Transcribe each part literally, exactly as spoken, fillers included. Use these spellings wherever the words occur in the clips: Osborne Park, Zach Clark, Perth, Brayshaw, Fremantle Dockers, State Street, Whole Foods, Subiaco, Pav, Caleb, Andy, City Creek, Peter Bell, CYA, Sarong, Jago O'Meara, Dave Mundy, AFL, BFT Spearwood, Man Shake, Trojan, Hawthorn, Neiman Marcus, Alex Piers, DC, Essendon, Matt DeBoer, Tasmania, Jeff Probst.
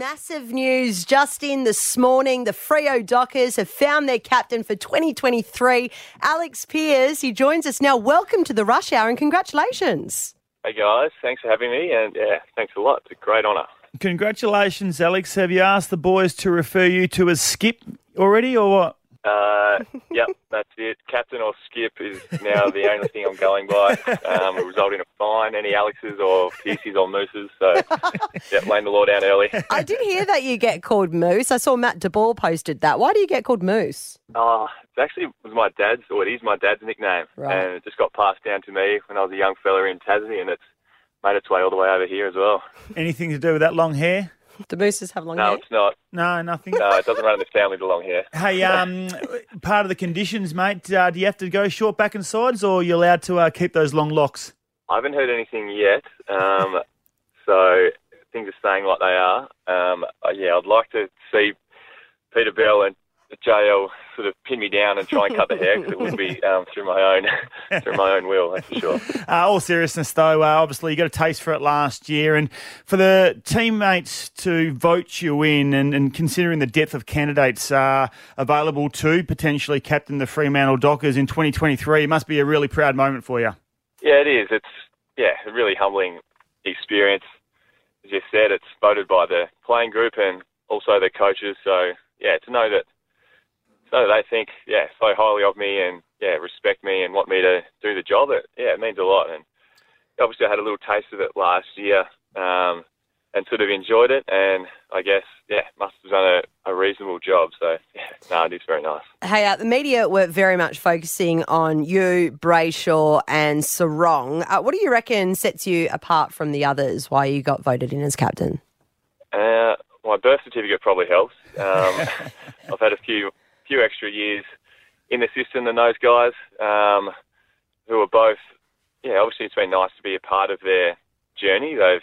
Massive news just in this morning. The Freo Dockers have found their captain for twenty twenty-three, Alex Piers. He joins us now. Welcome to the Rush Hour and congratulations. Hey guys, thanks for having me and yeah, thanks a lot. It's a great honour. Congratulations, Alex. Have you asked the boys to refer you to as Skip already or what? Uh, yep, that's it. Captain or Skip is now the only thing I'm going by. Um, it resulted in a fine, any Alexes or Pierces or Mooses. So, yeah, laying the law down early. I did hear that you get called Moose. I saw Matt DeBoer posted that. Why do you get called Moose? Uh, it's actually it was my dad's, or it is my dad's nickname. Right. And it just got passed down to me when I was a young fella in Tassie, and it's made its way all the way over here as well. Anything to do with that long hair? The Mooses have long no, hair? No, it's not. No, nothing. No, it doesn't run in the family to long hair. Hey, um, part of the conditions, mate, uh, do you have to go short back and sides or are you allowed to uh, keep those long locks? I haven't heard anything yet, um, so things are staying like they are. Um, yeah, I'd like to see Peter Bell and J L sort of pin me down and try and cut the hair because it would be um, through my own through my own will, that's for sure. Uh, all seriousness though, uh, obviously you got a taste for it last year, and for the teammates to vote you in, and, and considering the depth of candidates uh, available to potentially captain the Fremantle Dockers in twenty twenty-three, it must be a really proud moment for you. Yeah, it is. It's yeah, a really humbling experience. As you said, it's voted by the playing group and also the coaches. So yeah, to know that. So they think, yeah, so highly of me and, yeah, respect me and want me to do the job. It, yeah, it means a lot. And obviously I had a little taste of it last year um, and sort of enjoyed it. And I guess, yeah, must have done a, a reasonable job. So, yeah, no, it is very nice. Hey, uh, the media were very much focusing on you, Brayshaw and Sarong. Uh, what do you reckon sets you apart from the others, why you got voted in as captain? Uh, my birth certificate probably helps. Um, I've had a few... few extra years in the system than those guys um, who are both, yeah, obviously it's been nice to be a part of their journey. They've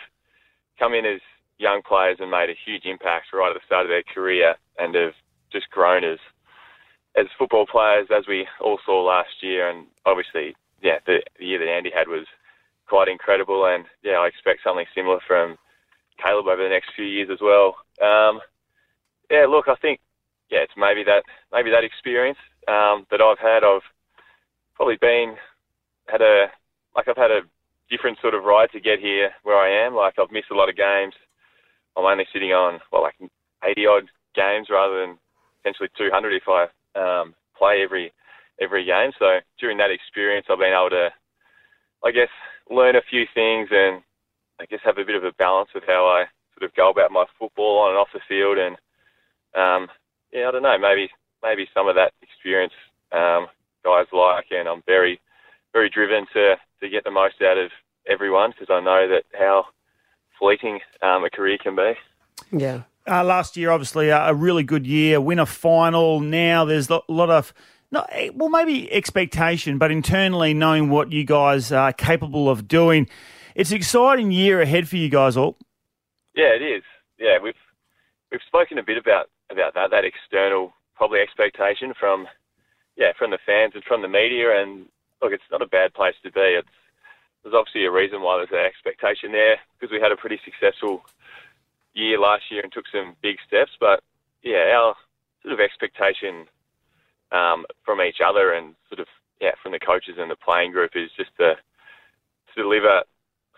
come in as young players and made a huge impact right at the start of their career and have just grown as as football players, as we all saw last year. And obviously, yeah, the, the year that Andy had was quite incredible. And, yeah, I expect something similar from Caleb over the next few years as well. Um, yeah, look, I think Yeah, it's maybe that maybe that experience um, that I've had. I've probably been had a like I've had a different sort of ride to get here where I am. Like I've missed a lot of games. I'm only sitting on well like eighty odd games rather than potentially two hundred if I um, play every every game. So during that experience, I've been able to, I guess, learn a few things and I guess have a bit of a balance with how I sort of go about my football on and off the field and. Um, Yeah, I don't know. Maybe maybe some of that experience um, guys like, and I'm very very driven to, to get the most out of everyone because I know that how fleeting um, a career can be. Yeah. Uh, last year, obviously, uh, a really good year, win a final. Now there's a lot of no, well, maybe expectation, but internally knowing what you guys are capable of doing. It's an exciting year ahead for you guys all. Yeah, it is. Yeah, we've we've spoken a bit about. about that, that external probably expectation from, yeah, from the fans and from the media. And look, it's not a bad place to be. It's there's obviously a reason why there's that expectation there because we had a pretty successful year last year and took some big steps. But yeah, our sort of expectation um, from each other and sort of yeah from the coaches and the playing group is just to, to deliver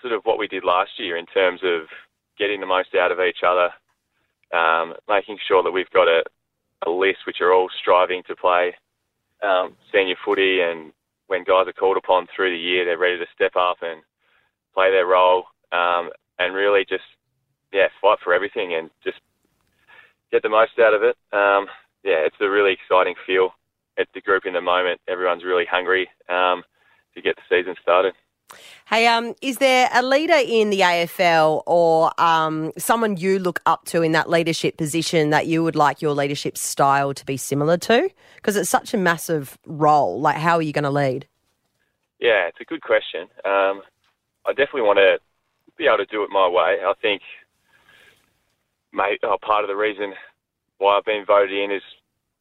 sort of what we did last year in terms of getting the most out of each other. Um, making sure that we've got a, a list which are all striving to play um, senior footy, and when guys are called upon through the year, they're ready to step up and play their role, um, and really just yeah fight for everything and just get the most out of it. Um, yeah, it's a really exciting feel at the group in the moment. Everyone's really hungry um, to get the season started. Hey, um, is there a leader in the A F L or um, someone you look up to in that leadership position that you would like your leadership style to be similar to? Because it's such a massive role. Like, how are you going to lead? Yeah, it's a good question. Um, I definitely want to be able to do it my way. I think mate, oh, part of the reason why I've been voted in is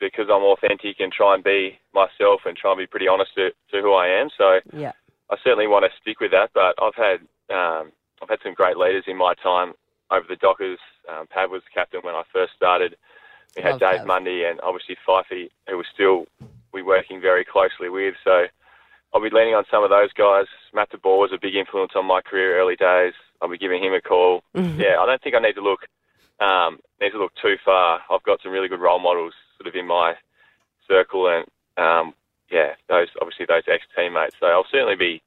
because I'm authentic and try and be myself and try and be pretty honest to, to who I am. So, yeah. I certainly want to stick with that, but I've had um, I've had some great leaders in my time over the Dockers. Um, Pav was the captain when I first started. We had Love Dave Mundy and obviously Fifey, who we're still we working very closely with. So I'll be leaning on some of those guys. Matt DeBoer was a big influence on my career early days. I'll be giving him a call. Mm-hmm. Yeah, I don't think I need to look um, need to look too far. I've got some really good role models sort of in my circle and, um, yeah, those obviously those ex-teammates. So I'll certainly be,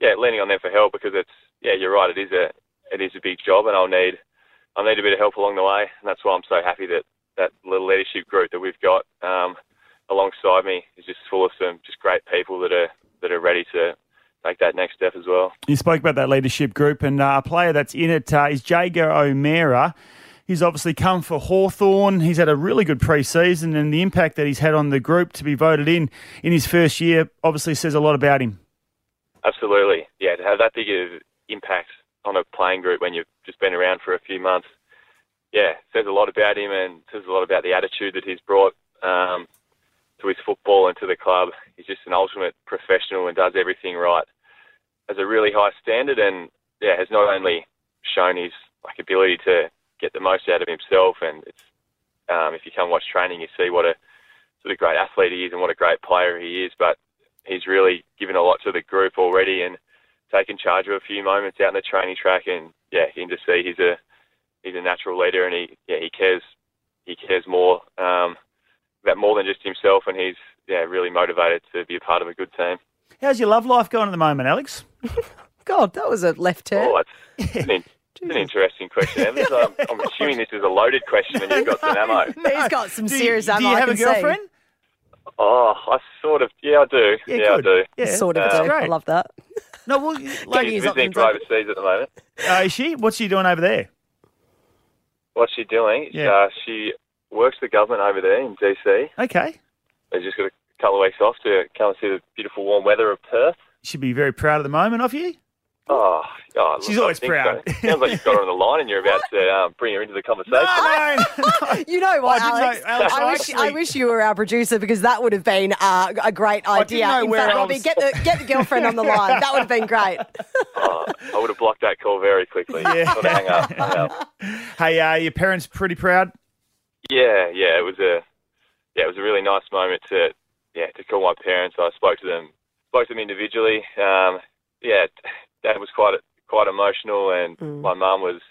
yeah, leaning on them for help because it's, yeah, you're right, it is a it is a big job and I'll need I'll need a bit of help along the way, and that's why I'm so happy that that little leadership group that we've got um, alongside me is just full of some just great people that are that are ready to take that next step as well. You spoke about that leadership group, and uh, a player that's in it uh, is Jago O'Meara. He's obviously come for Hawthorn. He's had a really good pre-season, and the impact that he's had on the group to be voted in in his first year obviously says a lot about him. Absolutely. Yeah, to have that big of impact on a playing group when you've just been around for a few months, yeah, says a lot about him and says a lot about the attitude that he's brought um, to his football and to the club. He's just an ultimate professional and does everything right. Has a really high standard and, yeah, has not only shown his like ability to get the most out of himself, and it's um, if you come watch training, you see what a sort of great athlete he is and what a great player he is, but he's really given a lot to the group already and taken charge of a few moments out in the training track, and yeah, you can just see he's a he's a natural leader, and he yeah he cares he cares more um, about more than just himself, and he's yeah really motivated to be a part of a good team. How's your love life going at the moment, Alex? God, that was a left turn. Oh, that's an in- It's an interesting question. I'm, I'm assuming this is a loaded question and you've got no, some ammo. No. He's got some do serious you, ammo. Do you have a girlfriend? See. Oh, I sort of, yeah, I do. Yeah, yeah I do. Yeah. Sort of, um, great. I love that. No, well, like, she's visiting from overseas at the moment. Uh, is she? What's she doing over there? What's she doing? Yeah. Uh, she works for the government over there in D C. Okay. They've just got a couple of weeks off to come and see the beautiful warm weather of Perth. She'd be very proud at the moment of you. Oh, oh, she's look, always proud. So. Sounds like you've got her on the line and you're about to um, bring her into the conversation. No, no. You know what, I Alex? Know, Alex I, wish, I wish you were our producer because that would have been uh, a great idea. In fact, Robbie, get the, get the girlfriend on the line. That would have been great. Oh, I would have blocked that call very quickly. Yeah. Sort of hang up, hang up. Hey, uh, your parents pretty proud? Yeah, yeah. It was a yeah, it was a really nice moment to yeah to call my parents. I spoke to them, spoke to them individually. Um, yeah. Dad was quite quite emotional, and mm. my mum was,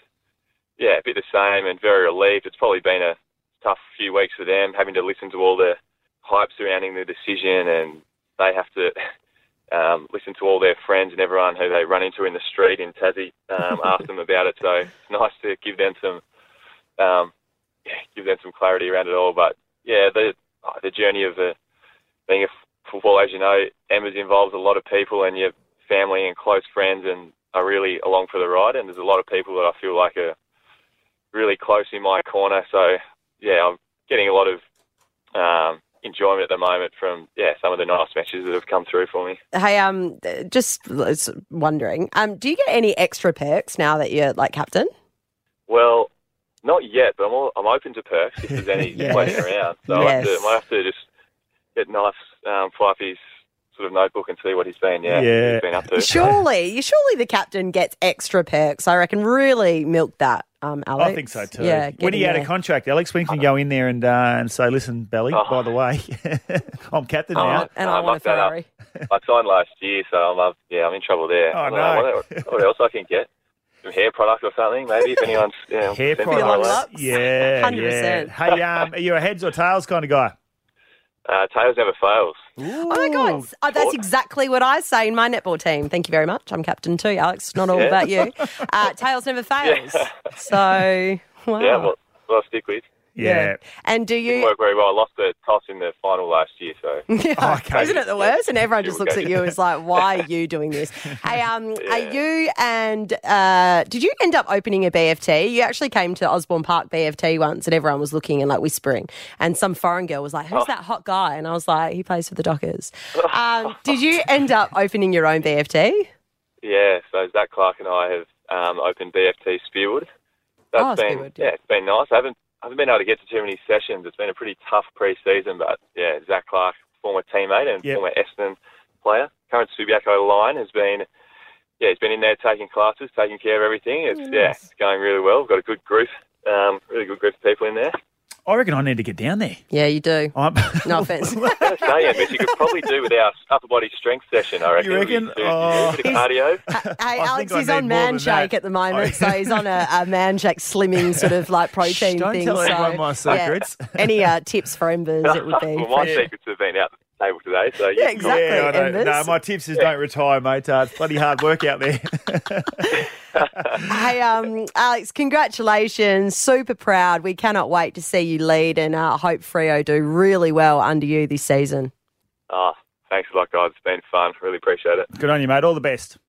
yeah, a bit the same and very relieved. It's probably been a tough few weeks for them, having to listen to all the hype surrounding the decision, and they have to um, listen to all their friends and everyone who they run into in the street in Tassie um, ask them about it. So it's nice to give them some, um, yeah, give them some clarity around it all. But yeah, the the journey of uh, being a footballer, as you know, Emma's involves a lot of people, and you. Family and close friends and are really along for the ride, and there's a lot of people that I feel like are really close in my corner, so yeah I'm getting a lot of um, enjoyment at the moment from yeah some of the nice messages that have come through for me. Hey, um, just wondering, um, do you get any extra perks now that you're like captain? Well, not yet, but I'm, all, I'm open to perks if there's any yes. waiting around, so yes. I, have to, I have to just get nice um, Fifey's sort of notebook and see what he's been, yeah, yeah. He's been up to. Surely, surely the captain gets extra perks. I reckon really milk that, um, Alex. I think so too. Yeah, when he had a contract, Alex, when can you go in there and uh, and say, listen, Belly, oh. by the way, I'm captain oh, now. And, and I, I want a Ferrari. I signed last year, so I'm, uh, yeah, I'm in trouble there. Oh, no. Like, what, what else I can get? Some hair product or something, maybe, if anyone's... You know, hair products? Yeah, one hundred percent. Yeah. Hey, um, are you a heads or tails kind of guy? Uh, tails never fails. Ooh. Oh, my God. Oh, that's exactly what I say in my netball team. Thank you very much. I'm captain too, Alex. It's not all yeah. about you. Uh, tails never fails. Yeah. So, wow. Yeah, well, well, I'll stick with. Yeah. yeah. And do you... It didn't work very well. I lost the toss in the final last year, so... yeah. Okay. Isn't it the worst? And everyone just looks at you and is like, why are you doing this? Hey, um, yeah. are you and... Uh, did you end up opening a B F T? You actually came to Osborne Park B F T once and everyone was looking and, like, whispering. And some foreign girl was like, who's oh. that hot guy? And I was like, he plays for the Dockers. Um, did you end up opening your own B F T? Yeah, so Zach Clark and I have um, opened B F T Spearwood. That's oh, been, Spearwood, yeah. yeah, it's been nice. I haven't... I haven't been able to get to too many sessions. It's been a pretty tough pre-season, but, yeah, Zach Clark, former teammate and yep. former Essendon player, current Subiaco line, has been yeah, he's been in there taking classes, taking care of everything. It's, yeah, nice. It's going really well. We've got a good group, um, really good group of people in there. I reckon I need to get down there. Yeah, you do. I'm... No offence. I was saying, but you could probably do with our upper body strength session, I reckon. You reckon? Do, oh. do cardio. Hey, I Alex, he's on Man Shake at the moment, I... so he's on a, a Man Shake slimming sort of like protein Shh, don't thing. Don't tell so, anyone my secrets. Yeah, any uh, tips for Embers, it would be. Well, my yeah. secrets have been out the table today, so yeah, exactly. Yeah, I know. No, my tips is yeah. don't retire, mate. Uh, it's bloody hard work out there. Hey, um, Alex, congratulations. Super proud. We cannot wait to see you lead, and uh, hope Freo do really well under you this season. Oh, thanks a lot, guys. It's been fun. Really appreciate it. Good on you, mate. All the best.